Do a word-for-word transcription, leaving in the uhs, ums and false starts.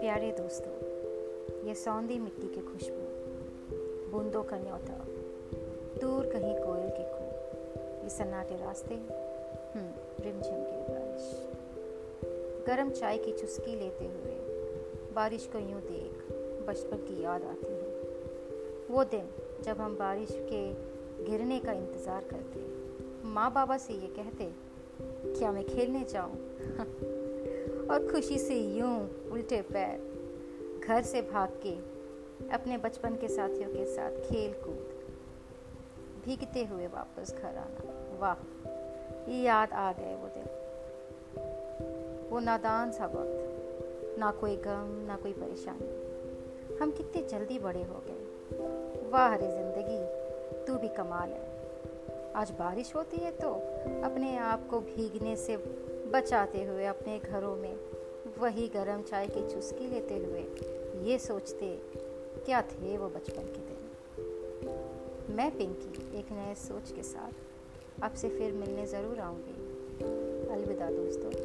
प्यारे दोस्तों, ये सौंधी मिट्टी की खुशबू, बूंदों का न्योता, दूर कहीं कोयल के कू, ये सन्नाटे रास्ते, हम्म रिमझिम की बारिश, गरम चाय की चुस्की लेते हुए बारिश को यूं देख बचपन की याद आती है। वो दिन जब हम बारिश के गिरने का इंतज़ार करते, माँ बाबा से ये कहते, क्या मैं खेलने जाऊं? और खुशी से यूं उल्टे पैर घर से भाग के अपने बचपन के साथियों के साथ खेल कूद, भीगते हुए वापस घर आना। वाह, ये याद आ गए वो दिन, वो नादान सा वक्त, ना कोई गम ना कोई परेशानी। हम कितने जल्दी बड़े हो गए। वाह रे जिंदगी, तू भी कमाल है। आज बारिश होती है तो अपने आप को भीगने से बचाते हुए अपने घरों में वही गरम चाय की चुस्की लेते हुए ये सोचते, क्या थे वो बचपन के दिन। मैं पिंकी एक नए सोच के साथ आपसे फिर मिलने ज़रूर आऊँगी। अलविदा दोस्तों।